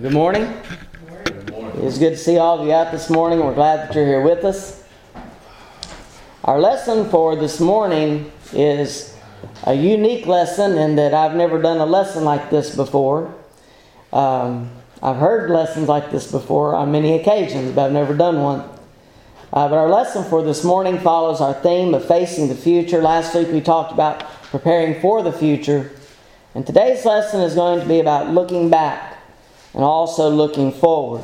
Well, good morning. Good morning. Good morning. It's good to see all of you out this morning. We're glad that you're here with us. Our lesson for this morning is a unique lesson in that I've never done a lesson like this before. I've heard lessons like this before on many occasions, but I've never done one. But our lesson for this morning follows our theme of facing the future. Last week we talked about preparing for the future. And today's lesson is going to be about looking back and also looking forward.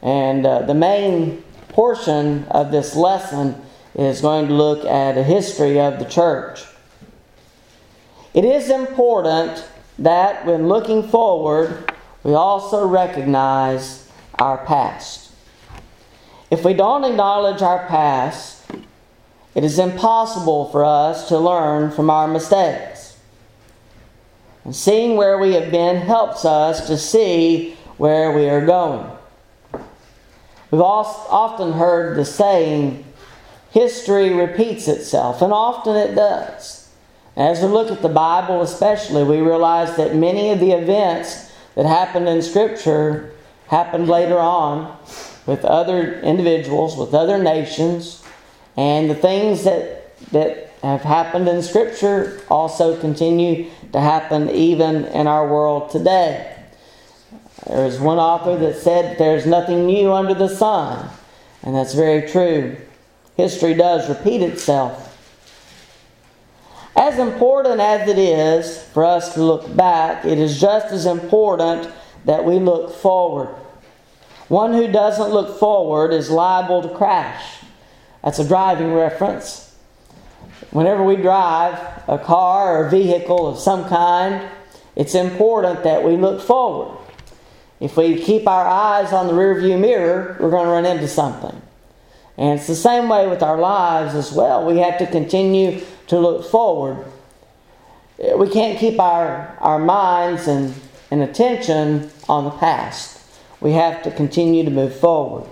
And the main portion of this lesson is going to look at a history of the church. It is important that when looking forward, we also recognize our past. If we don't acknowledge our past, it is impossible for us to learn from our mistakes. And seeing where we have been helps us to see where we are going. We've often heard the saying, history repeats itself, and often it does. As we look at the Bible especially, we realize that many of the events that happened in Scripture happened later on with other individuals, with other nations, and the things that have happened in Scripture also continue to happen even in our world today. There is one author that said there's nothing new under the sun, and that's very true. History does repeat itself. As important as it is for us to look back, it is just as important that we look forward. One who doesn't look forward is liable to crash. That's a driving reference. Whenever we drive a car or vehicle of some kind, it's important that we look forward. If we keep our eyes on the rearview mirror, we're going to run into something. And it's the same way with our lives as well. We have to continue to look forward. We can't keep our minds and attention on the past. We have to continue to move forward.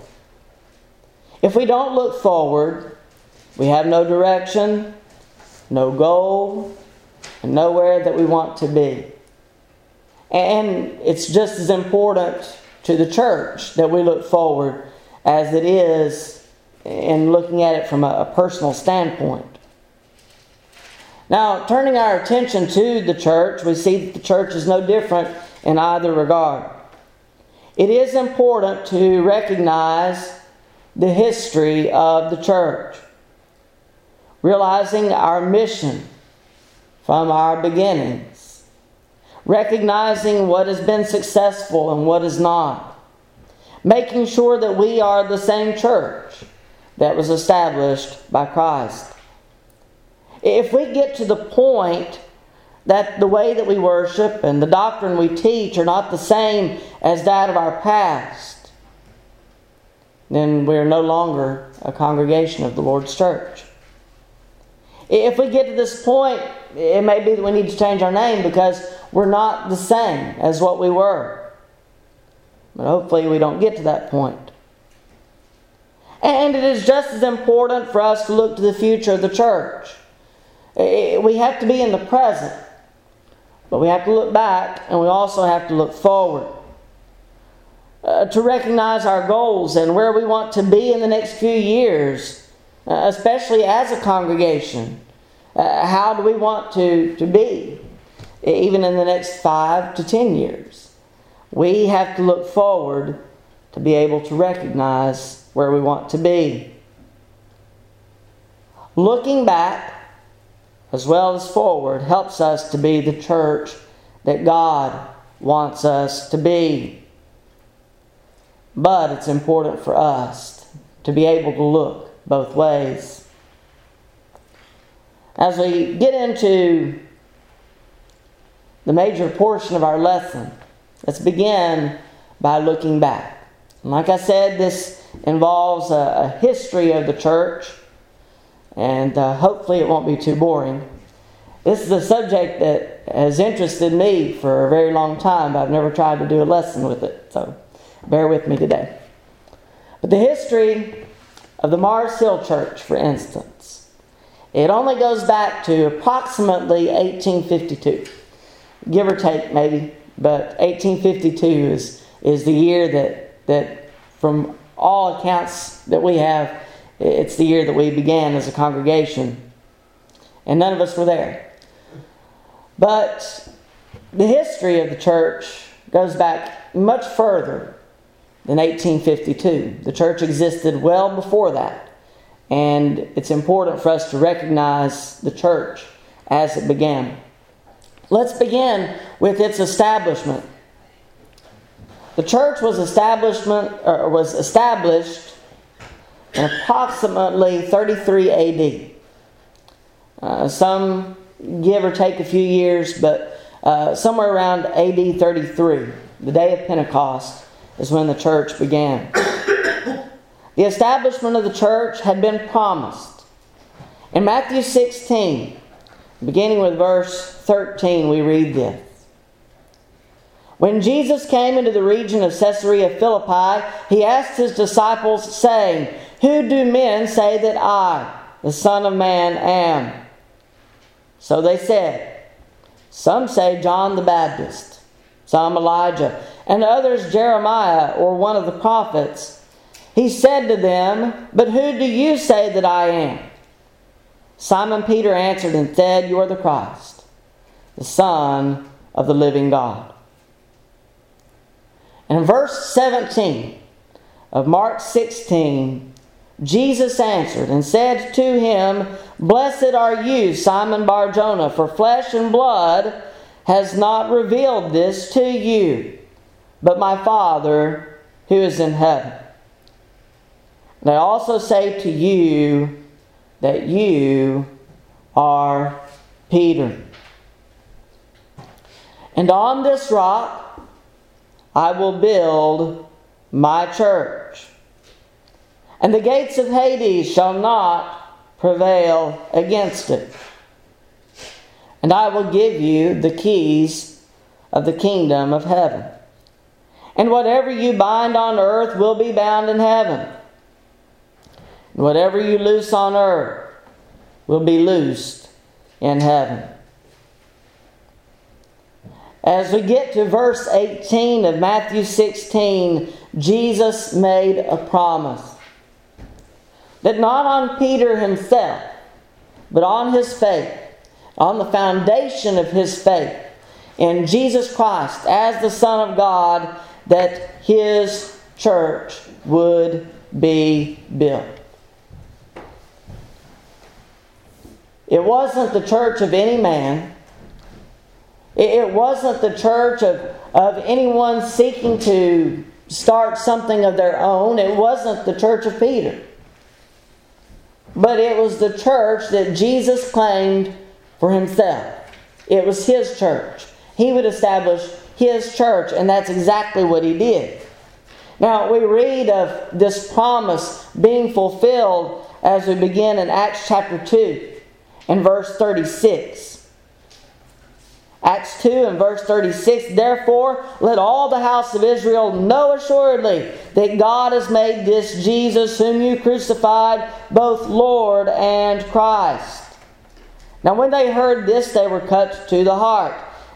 If we don't look forward, we have no direction, no goal, and nowhere that we want to be. And it's just as important to the church that we look forward as it is in looking at it from a personal standpoint. Now, turning our attention to the church, we see that the church is no different in either regard. It is important to recognize the history of the church, realizing our mission from our beginnings, recognizing what has been successful and what is not, making sure that we are the same church that was established by Christ. If we get to the point that the way that we worship and the doctrine we teach are not the same as that of our past, then we are no longer a congregation of the Lord's church. If we get to this point, it may be that we need to change our name because we're not the same as what we were. But hopefully we don't get to that point. And it is just as important for us to look to the future of the church. We have to be in the present, but we have to look back and we also have to look forward to recognize our goals and where we want to be in the next few years, especially as a congregation. How do we want to be even in the next 5 to 10 years? We have to look forward to be able to recognize where we want to be. Looking back as well as forward helps us to be the church that God wants us to be. But it's important for us to be able to look both ways. As we get into the major portion of our lesson, let's begin by looking back. And like I said, this involves a history of the church. And hopefully it won't be too boring. This is a subject that has interested me for a very long time, but I've never tried to do a lesson with it. So bear with me today. But the history of the Mars Hill Church, for instance, it only goes back to approximately 1852. Give or take, maybe. But 1852 is is the year that from all accounts that we have, it's the year that we began as a congregation. And none of us were there. But the history of the church goes back much further than 1852. The church existed well before that. And it's important for us to recognize the church as it began. Let's begin with its establishment. The church was established in approximately 33 A.D. Some give or take a few years, but somewhere around A.D. 33, the day of Pentecost, is when the church began. The establishment of the church had been promised. In Matthew 16, beginning with verse 13, we read this. When Jesus came into the region of Caesarea Philippi, he asked his disciples, saying, "Who do men say that I, the Son of Man, am?" So they said, "Some say John the Baptist, some Elijah, and others Jeremiah or one of the prophets." He said to them, "But who do you say that I am?" Simon Peter answered and said, "You are the Christ, the Son of the living God." In verse 17 of Mark 16, Jesus answered and said to him, "Blessed are you, Simon Bar-Jonah, for flesh and blood has not revealed this to you, but my Father who is in heaven. And I also say to you that you are Peter. And on this rock I will build my church, and the gates of Hades shall not prevail against it. And I will give you the keys of the kingdom of heaven. And whatever you bind on earth will be bound in heaven. And whatever you loose on earth will be loosed in heaven." As we get to verse 18 of Matthew 16, Jesus made a promise that not on Peter himself, but on his faith, on the foundation of his faith in Jesus Christ as the Son of God, that his church would be built. It wasn't the church of any man. It wasn't the church of anyone seeking to start something of their own. It wasn't the church of Peter. But it was the church that Jesus claimed for himself. It was his church. He would establish his church, and that's exactly what he did. Now, we read of this promise being fulfilled as we begin in Acts chapter 2 and verse 36. Acts 2 and verse 36, "Therefore, let all the house of Israel know assuredly that God has made this Jesus whom you crucified both Lord and Christ." Now when they heard this, they were cut to the heart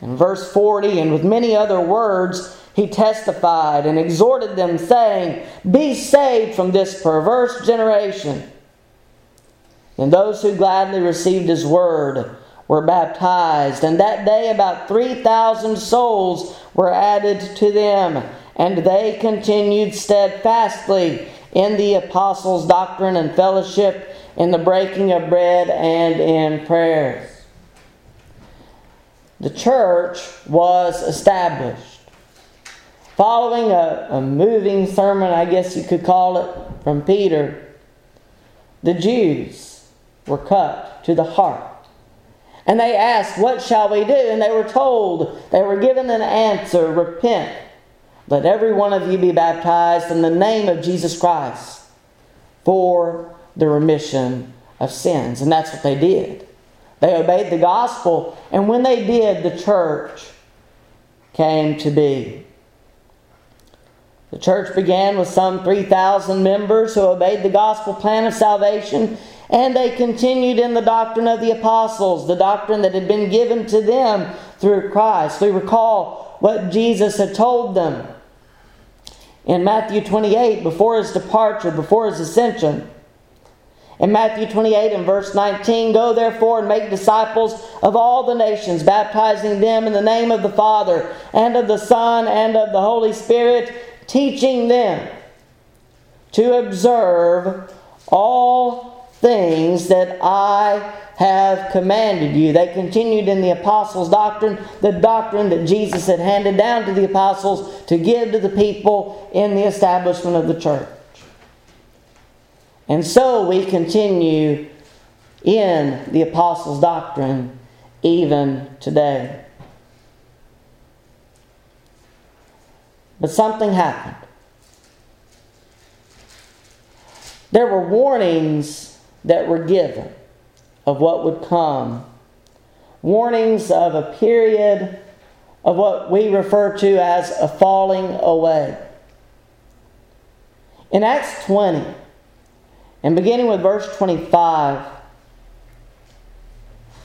In verse 40, "And with many other words he testified and exhorted them, saying, Be saved from this perverse generation. And those who gladly received his word were baptized. And that day about 3,000 souls were added to them. And they continued steadfastly in the apostles' doctrine and fellowship, in the breaking of bread and in prayers." The church was established. Following a moving sermon, I guess you could call it, from Peter, the Jews were cut to the heart. And they asked, "What shall we do?" And they were given an answer, "Repent, Let every one of you be baptized in the name of Jesus Christ for the remission of sins. And that's what they did. They obeyed the gospel. And when they did, the church came to be. The church began with some 3,000 members who obeyed the gospel plan of salvation, and they continued in the doctrine of the apostles, the doctrine that had been given to them through Christ. We recall what Jesus had told them in Matthew 28 before His departure, before His ascension. In Matthew 28 and verse 19, "Go therefore and make disciples of all the nations, baptizing them in the name of the Father and of the Son and of the Holy Spirit, teaching them to observe all things that I have commanded you." They continued in the apostles' doctrine, the doctrine that Jesus had handed down to the apostles to give to the people in the establishment of the church. And so we continue in the apostles' doctrine even today. But something happened. There were warnings that were given of what would come. Warnings of a period of what we refer to as a falling away. In Acts 20, and beginning with verse 25,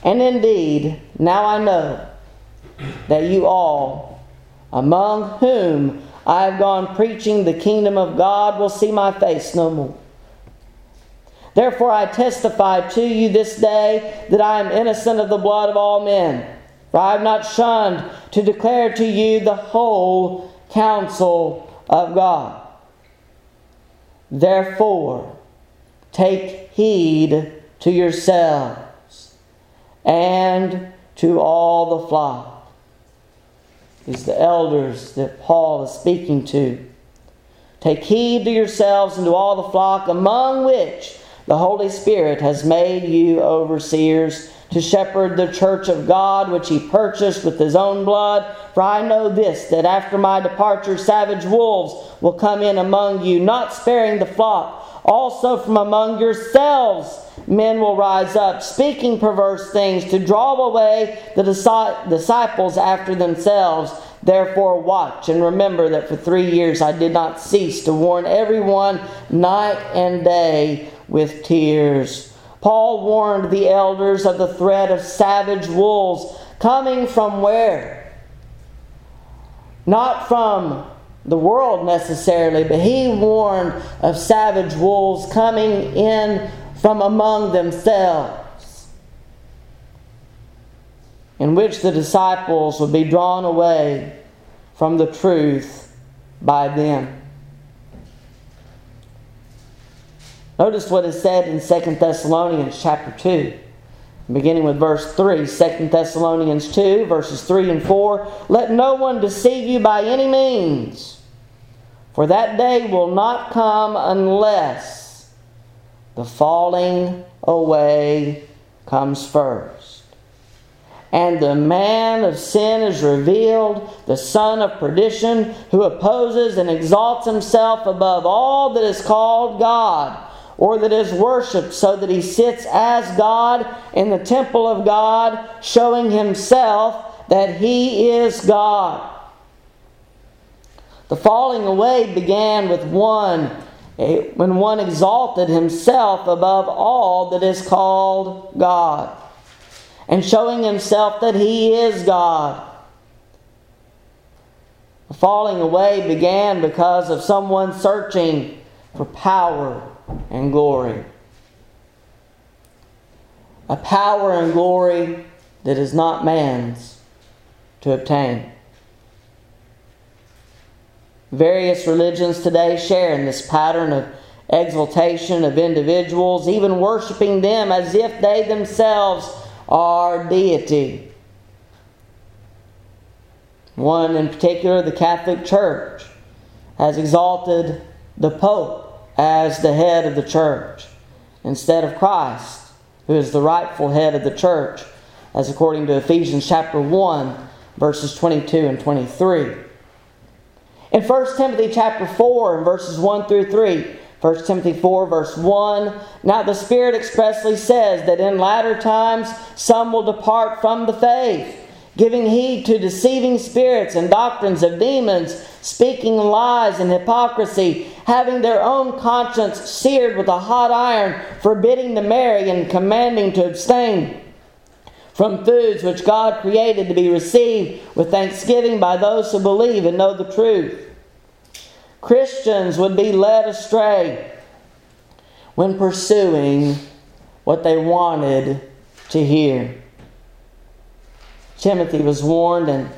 "And indeed, now I know that you all, among whom I have gone preaching the kingdom of God, will see my face no more. Therefore I testify to you this day that I am innocent of the blood of all men. For I have not shunned to declare to you the whole counsel of God. Therefore take heed to yourselves and to all the flock." It's the elders that Paul is speaking to. "Take heed to yourselves and to all the flock, among which the Holy Spirit has made you overseers, to shepherd the church of God, which He purchased with His own blood. For I know this, that after my departure savage wolves will come in among you, not sparing the flock. Also from among yourselves men will rise up, speaking perverse things, to draw away the disciples after themselves. Therefore watch and remember that for 3 years I did not cease to warn everyone night and day with tears." Paul warned the elders of the threat of savage wolves coming from where? Not from the world necessarily, but he warned of savage wolves coming in from among themselves, in which the disciples would be drawn away from the truth by them. Notice what is said in 2 Thessalonians chapter 2, beginning with verse 3. 2 Thessalonians 2, verses 3 and 4. "Let no one deceive you by any means, for that day will not come unless the falling away comes first, and the man of sin is revealed, the son of perdition, who opposes and exalts himself above all that is called God, or that is worshipped, so that he sits as God in the temple of God, showing himself that he is God." The falling away began with when one exalted himself above all that is called God, and showing himself that he is God. The falling away began because of someone searching for power and glory. A power and glory that is not man's to obtain. Various religions today share in this pattern of exaltation of individuals, even worshiping them as if they themselves are deity. One in particular, the Catholic Church, has exalted the Pope as the head of the church instead of Christ, who is the rightful head of the church, as according to Ephesians chapter 1, verses 22 and 23. In 1 Timothy chapter 4 and verses 1 through 3, 1 Timothy 4 verse 1, "Now the Spirit expressly says that in latter times some will depart from the faith, giving heed to deceiving spirits and doctrines of demons, speaking lies and hypocrisy, having their own conscience seared with a hot iron, forbidding to marry and commanding to abstain from foods which God created to be received with thanksgiving by those who believe and know the truth." Christians would be led astray when pursuing what they wanted to hear. Timothy was warned in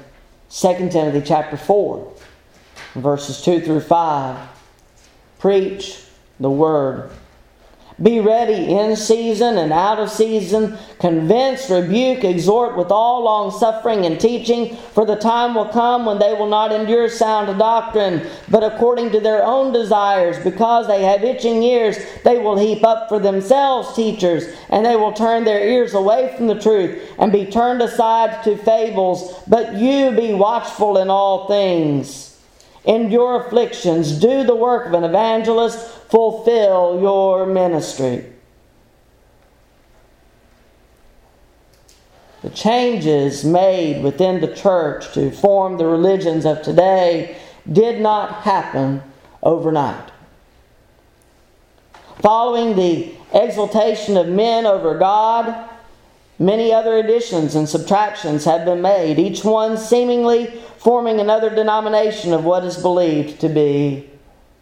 2 Timothy chapter 4, verses 2 through 5. Preach the word. Be ready in season and out of season. Convince, rebuke, exhort with all long-suffering and teaching. For the time will come when they will not endure sound doctrine, but according to their own desires, because they have itching ears, they will heap up for themselves teachers, and they will turn their ears away from the truth and be turned aside to fables. But you be watchful in all things. Endure afflictions, do the work of an evangelist, fulfill your ministry. The changes made within the church to form the religions of today did not happen overnight. Following the exaltation of men over God, many other additions and subtractions have been made, each one seemingly forming another denomination of what is believed to be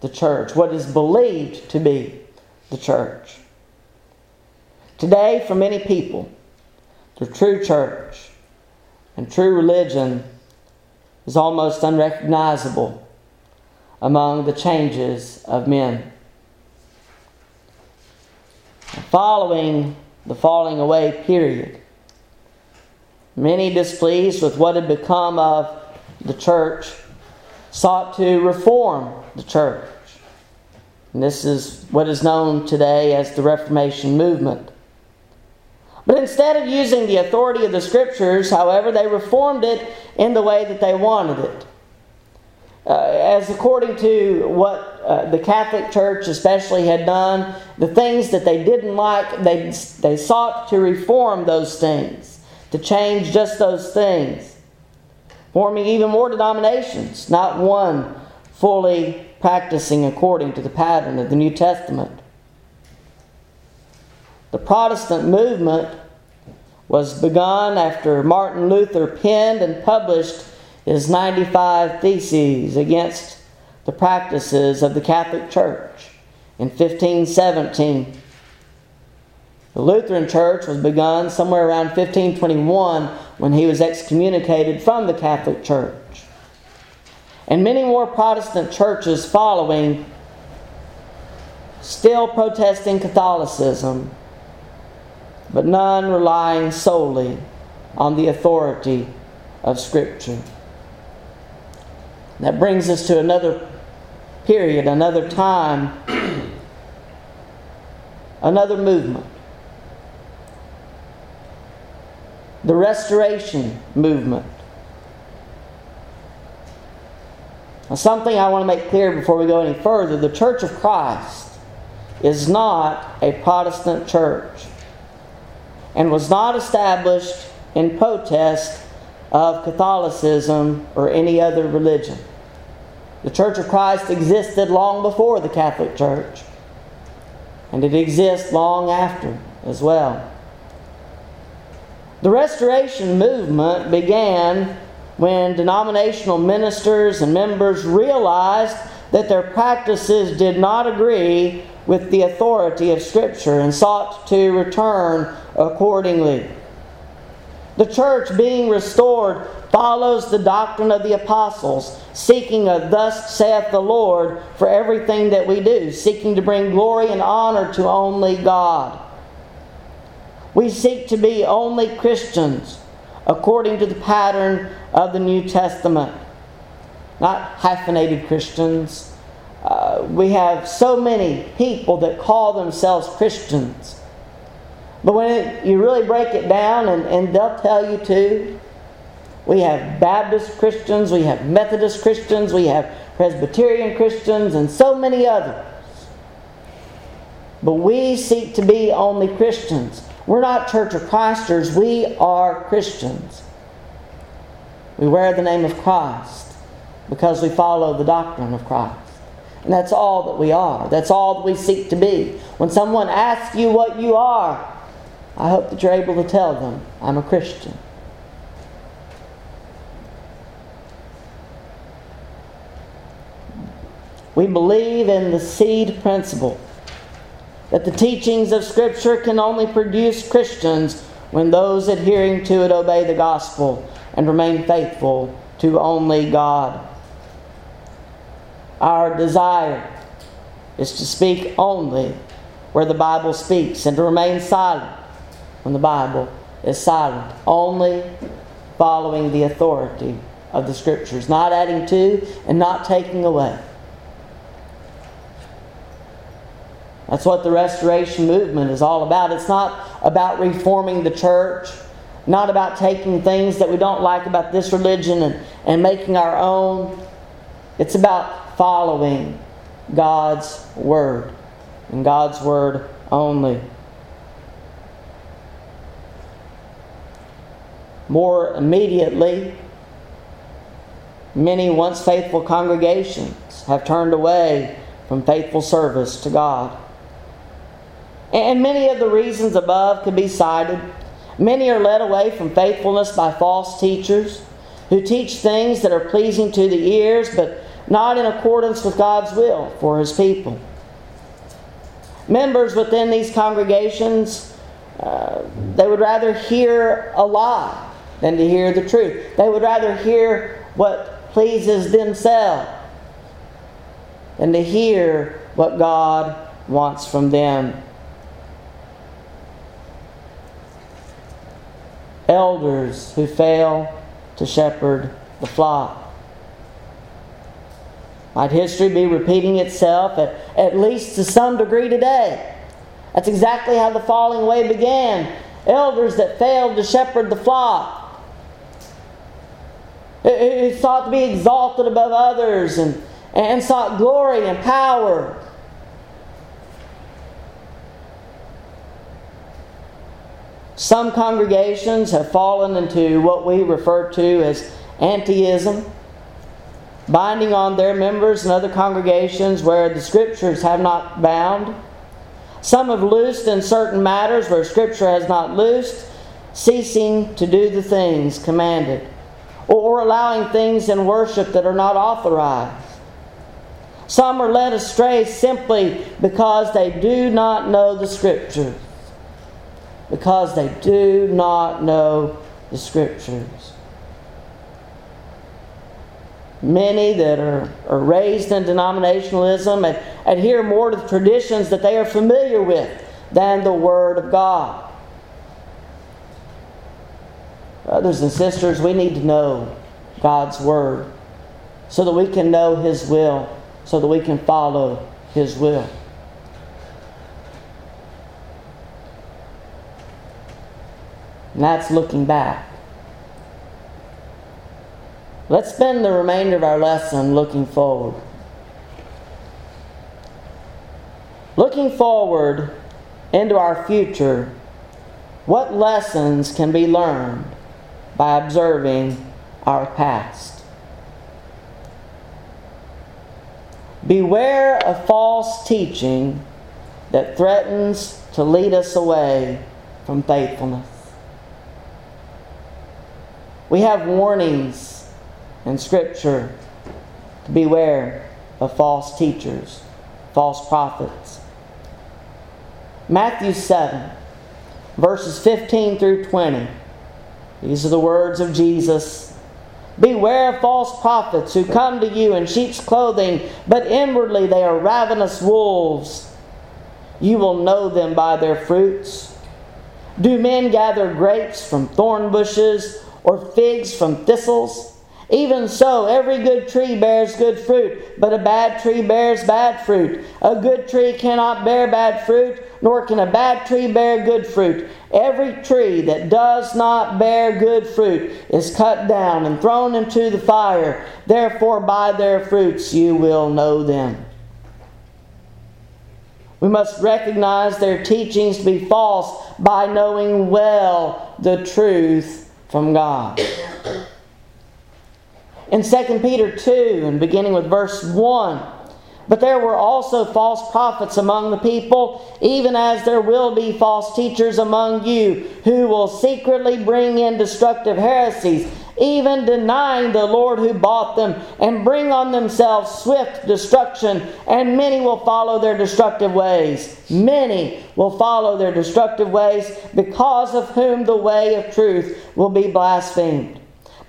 the church. What is believed to be the church. Today, for many people, the true church and true religion is almost unrecognizable among the changes of men. Following the falling away period, many displeased with what had become of the church sought to reform the church. And this is what is known today as the Reformation movement. But instead of using the authority of the Scriptures, however, they reformed it in the way that they wanted it. As according to what the Catholic Church especially had done, the things that they didn't like, they sought to reform those things, to change just those things, forming even more denominations, not one fully practicing according to the pattern of the New Testament. The Protestant movement was begun after Martin Luther penned and published his 95 Theses against the practices of the Catholic Church in 1517. The Lutheran Church was begun somewhere around 1521 when he was excommunicated from the Catholic Church. And many more Protestant churches following, still protesting Catholicism, but none relying solely on the authority of Scripture. That brings us to another period, another time, another movement. The Restoration movement. Now, something I want to make clear before we go any further. The Church of Christ is not a Protestant church and was not established in protest of Catholicism or any other religion. The Church of Christ existed long before the Catholic Church, and it exists long after as well. The Restoration movement began when denominational ministers and members realized that their practices did not agree with the authority of Scripture and sought to return accordingly. The church, being restored, follows the doctrine of the apostles, seeking a thus saith the Lord for everything that we do, seeking to bring glory and honor to only God. We seek to be only Christians according to the pattern of the New Testament, not hyphenated Christians. We have so many people that call themselves Christians. But when you really break it down, and they'll tell you too, we have Baptist Christians, we have Methodist Christians, we have Presbyterian Christians, and so many others. But we seek to be only Christians. We're not Church of Christers. We are Christians. We wear the name of Christ because we follow the doctrine of Christ. And that's all that we are. That's all that we seek to be. When someone asks you what you are, I hope that you're able to tell them, I'm a Christian. We believe in the seed principle, that the teachings of Scripture can only produce Christians when those adhering to it obey the gospel and remain faithful to only God. Our desire is to speak only where the Bible speaks and to remain silent when the Bible is silent, only following the authority of the Scriptures, not adding to and not taking away. That's what the Restoration Movement is all about. It's not about reforming the church, not about taking things that we don't like about this religion and making our own. It's about following God's Word, and God's Word only. More immediately, many once faithful congregations have turned away from faithful service to God. And many of the reasons above could be cited. Many are led away from faithfulness by false teachers who teach things that are pleasing to the ears but not in accordance with God's will for His people. Members within these congregations, they would rather hear a lie than to hear the truth. They would rather hear what pleases themselves than to hear what God wants from them. Elders who fail to shepherd the flock. Might history be repeating itself at least to some degree today? That's exactly how the falling away began. Elders that failed to shepherd the flock, who sought to be exalted above others and sought glory and power. Some congregations have fallen into what we refer to as antiism, binding on their members and other congregations where the Scriptures have not bound. Some have loosed in certain matters where Scripture has not loosed, ceasing to do the things commanded, or allowing things in worship that are not authorized. Some are led astray simply because they do not know the Scriptures. Because they do not know the Scriptures. Many that are raised in denominationalism and adhere more to the traditions that they are familiar with than the Word of God. Brothers and sisters, we need to know God's Word so that we can know His will, so that we can follow His will. And that's looking back. Let's spend the remainder of our lesson looking forward. Looking forward into our future, what lessons can be learned by observing our past? Beware of false teaching that threatens to lead us away from faithfulness. We have warnings in Scripture to beware of false teachers, false prophets. Matthew 7, verses 15 through 20. These are the words of Jesus. Beware of false prophets who come to you in sheep's clothing, but inwardly they are ravenous wolves. You will know them by their fruits. Do men gather grapes from thorn bushes or figs from thistles? Even so, every good tree bears good fruit, but a bad tree bears bad fruit. A good tree cannot bear bad fruit, nor can a bad tree bear good fruit. Every tree that does not bear good fruit is cut down and thrown into the fire. Therefore, by their fruits you will know them. We must recognize their teachings to be false by knowing well the truth from God. In 2 Peter 2, and beginning with verse 1, "But there were also false prophets among the people, even as there will be false teachers among you, who will secretly bring in destructive heresies, even denying the Lord who bought them, and bring on themselves swift destruction, and many will follow their destructive ways. Many will follow their destructive ways, because of whom the way of truth will be blasphemed.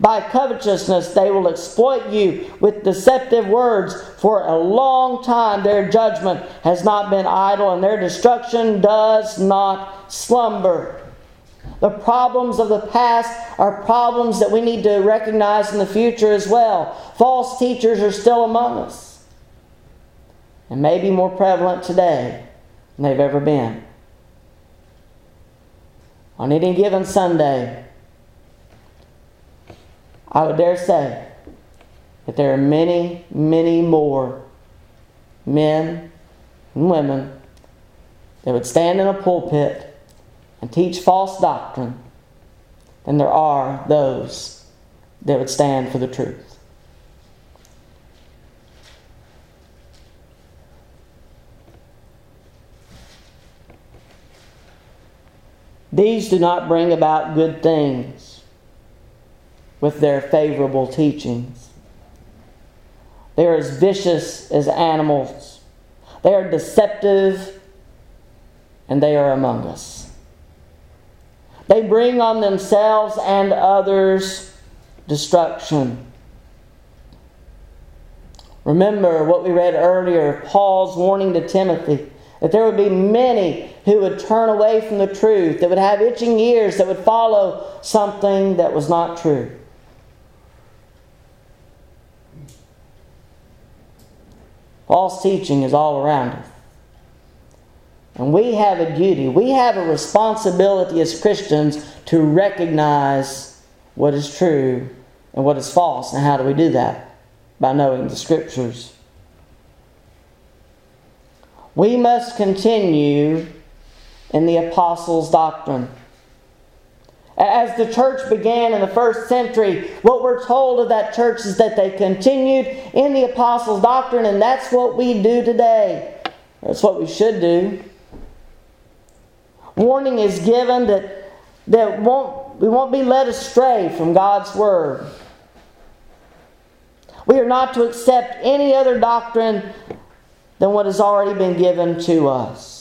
By covetousness they will exploit you with deceptive words. For a long time their judgment has not been idle, and their destruction does not slumber." The problems of the past are problems that we need to recognize in the future as well. False teachers are still among us, and may be more prevalent today than they've ever been. On any given Sunday, I would dare say that there are many, many more men and women that would stand in a pulpit and teach false doctrine than there are those that would stand for the truth. These do not bring about good things with their favorable teachings. They are as vicious as animals. They are deceptive, and they are among us. They bring on themselves and others destruction. Remember what we read earlier, Paul's warning to Timothy, that there would be many who would turn away from the truth, that would have itching ears, that would follow something that was not true. False teaching is all around us. And we have a duty, we have a responsibility as Christians to recognize what is true and what is false. And how do we do that? By knowing the Scriptures. We must continue in the apostles' doctrine. As the church began in the first century, what we're told of that church is that they continued in the apostles' doctrine, and that's what we do today. That's what we should do. Warning is given that we won't be led astray from God's Word. We are not to accept any other doctrine than what has already been given to us.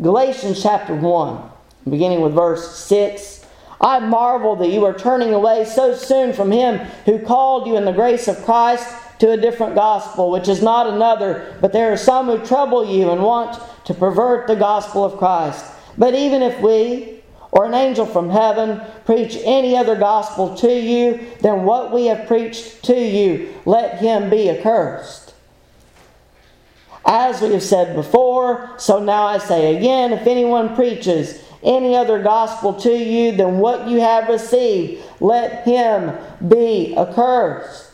Galatians chapter 1, beginning with verse 6. "I marvel that you are turning away so soon from Him who called you in the grace of Christ to a different gospel, which is not another, but there are some who trouble you and want to pervert the gospel of Christ. But even if we, or an angel from heaven, preach any other gospel to you than what we have preached to you, let him be accursed. As we have said before, so now I say again, if anyone preaches any other gospel to you than what you have received, let him be accursed."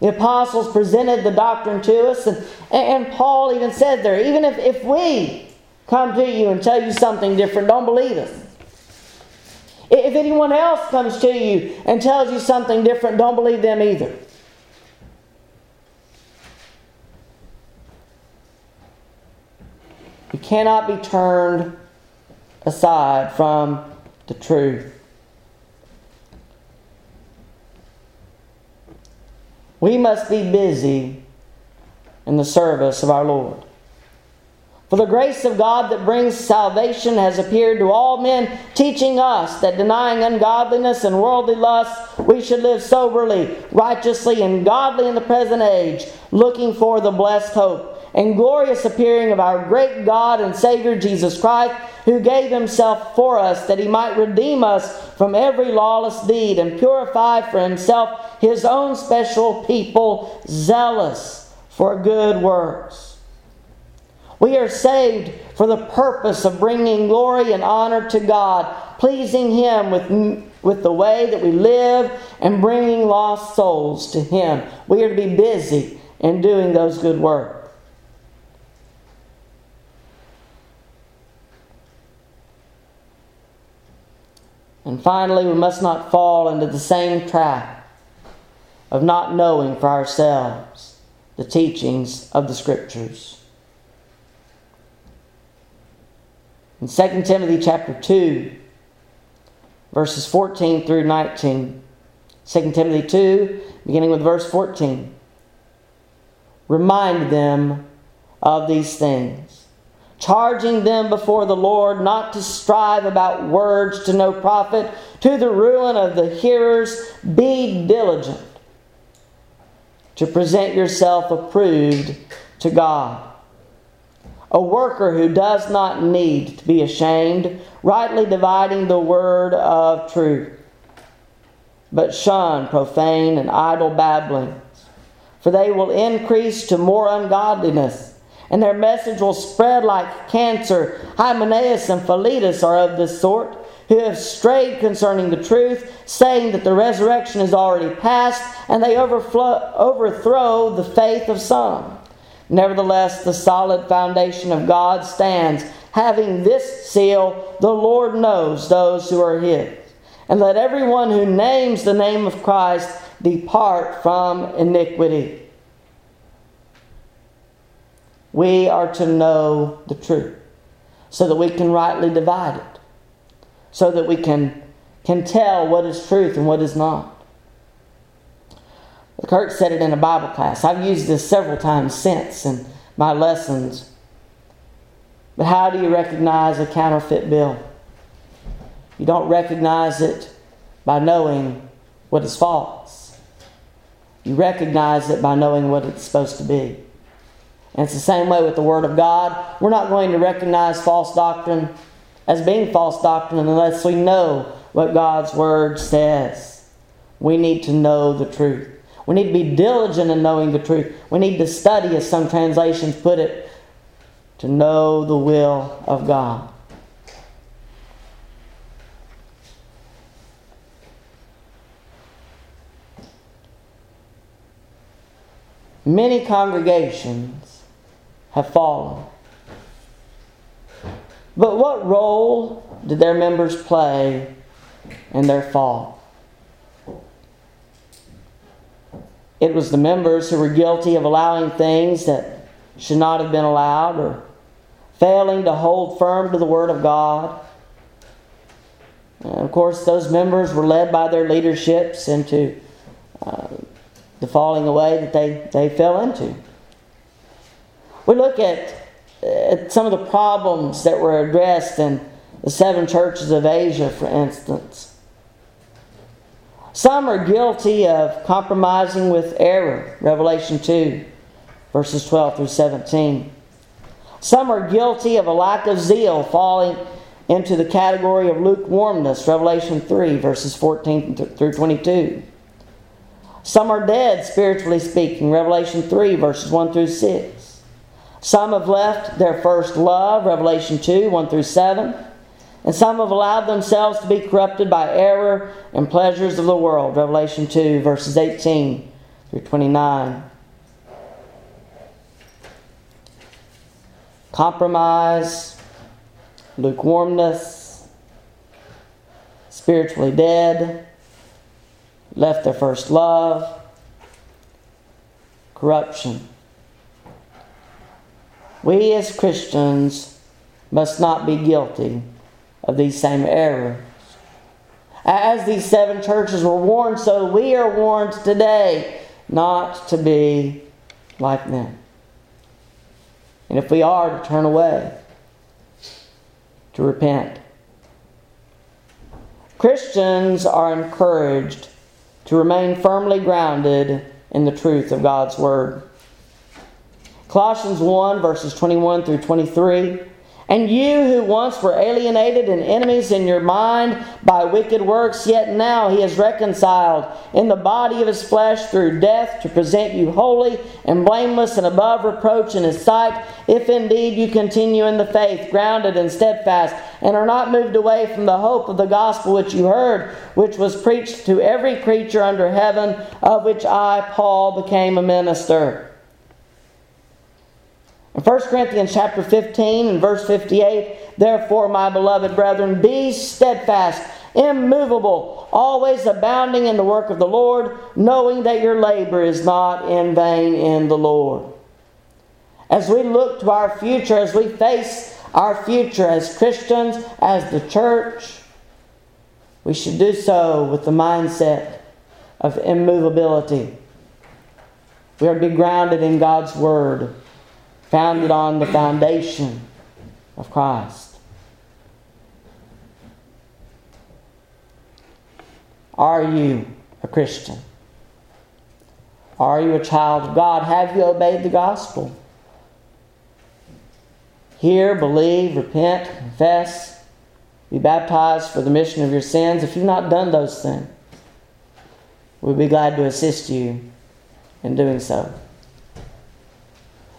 The apostles presented the doctrine to us, and Paul even said there, even if we come to you and tell you something different, don't believe us. If anyone else comes to you and tells you something different, don't believe them either. You cannot be turned aside from the truth. We must be busy in the service of our Lord. "For the grace of God that brings salvation has appeared to all men, teaching us that denying ungodliness and worldly lusts, we should live soberly, righteously, and godly in the present age, looking for the blessed hope and glorious appearing of our great God and Savior Jesus Christ, who gave himself for us that he might redeem us from every lawless deed and purify for himself his own special people, zealous for good works. We are saved for the purpose of bringing glory and honor to God, pleasing him with the way that we live and bringing lost souls to him. We are to be busy in doing those good works. And finally, we must not fall into the same trap of not knowing for ourselves the teachings of the Scriptures. In 2 Timothy chapter 2, verses 14 through 19. 2 Timothy 2, beginning with verse 14. Remind them of these things, charging them before the Lord not to strive about words to no profit, to the ruin of the hearers. Be diligent to present yourself approved to God, a worker who does not need to be ashamed, rightly dividing the word of truth. But shun profane and idle babblings, for they will increase to more ungodliness, and their message will spread like cancer. Hymenaeus and Philetus are of this sort, who have strayed concerning the truth, saying that the resurrection is already past, and they overthrow the faith of some. Nevertheless, the solid foundation of God stands, having this seal: the Lord knows those who are his. And let everyone who names the name of Christ depart from iniquity. We are to know the truth so that we can rightly divide it, so that we can tell what is truth and what is not. Kurt said it in a Bible class. I've used this several times since in my lessons. But how do you recognize a counterfeit bill? You don't recognize it by knowing what is false. You recognize it by knowing what it's supposed to be. And it's the same way with the Word of God. We're not going to recognize false doctrine as being false doctrine unless we know what God's Word says. We need to know the truth. We need to be diligent in knowing the truth. We need to study, as some translations put it, to know the will of God. Many congregations have fallen. But what role did their members play in their fall? It was the members who were guilty of allowing things that should not have been allowed, or failing to hold firm to the Word of God. And of course, those members were led by their leaderships into the falling away that they fell into. We look at some of the problems that were addressed in the seven churches of Asia, for instance. Some are guilty of compromising with error, Revelation 2, verses 12 through 17. Some are guilty of a lack of zeal, falling into the category of lukewarmness, Revelation 3, verses 14 through 22. Some are dead, spiritually speaking, Revelation 3, verses 1 through 6. Some have left their first love, Revelation 2, 1 through 7. And some have allowed themselves to be corrupted by error and pleasures of the world, Revelation 2, verses 18 through 29. Compromise, lukewarmness, spiritually dead, left their first love, corruption. We as Christians must not be guilty of these same errors. As these seven churches were warned, so we are warned today not to be like them. And if we are, to turn away, to repent. Christians are encouraged to remain firmly grounded in the truth of God's Word. Colossians 1, verses 21 through 23. And you who once were alienated and enemies in your mind by wicked works, yet now he is reconciled in the body of his flesh through death to present you holy and blameless and above reproach in his sight, if indeed you continue in the faith, grounded and steadfast, and are not moved away from the hope of the gospel which you heard, which was preached to every creature under heaven, of which I, Paul, became a minister. In 1 Corinthians chapter 15 and verse 58, therefore, my beloved brethren, be steadfast, immovable, always abounding in the work of the Lord, knowing that your labor is not in vain in the Lord. As we look to our future, as we face our future as Christians, as the church, we should do so with the mindset of immovability. We are to be grounded in God's Word, founded on the foundation of Christ. Are you a Christian? Are you a child of God? Have you obeyed the gospel? Hear, believe, repent, confess, be baptized for the remission of your sins. If you've not done those things, we'll be glad to assist you in doing so.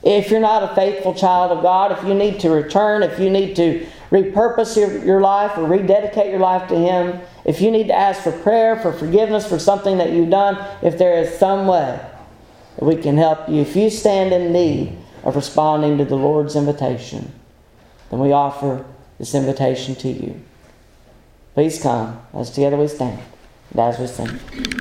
If you're not a faithful child of God, if you need to return, if you need to repurpose your life or rededicate your life to Him, if you need to ask for prayer, for forgiveness for something that you've done, if there is some way that we can help you, if you stand in need of responding to the Lord's invitation, then we offer this invitation to you. Please come as together we stand and as we sing.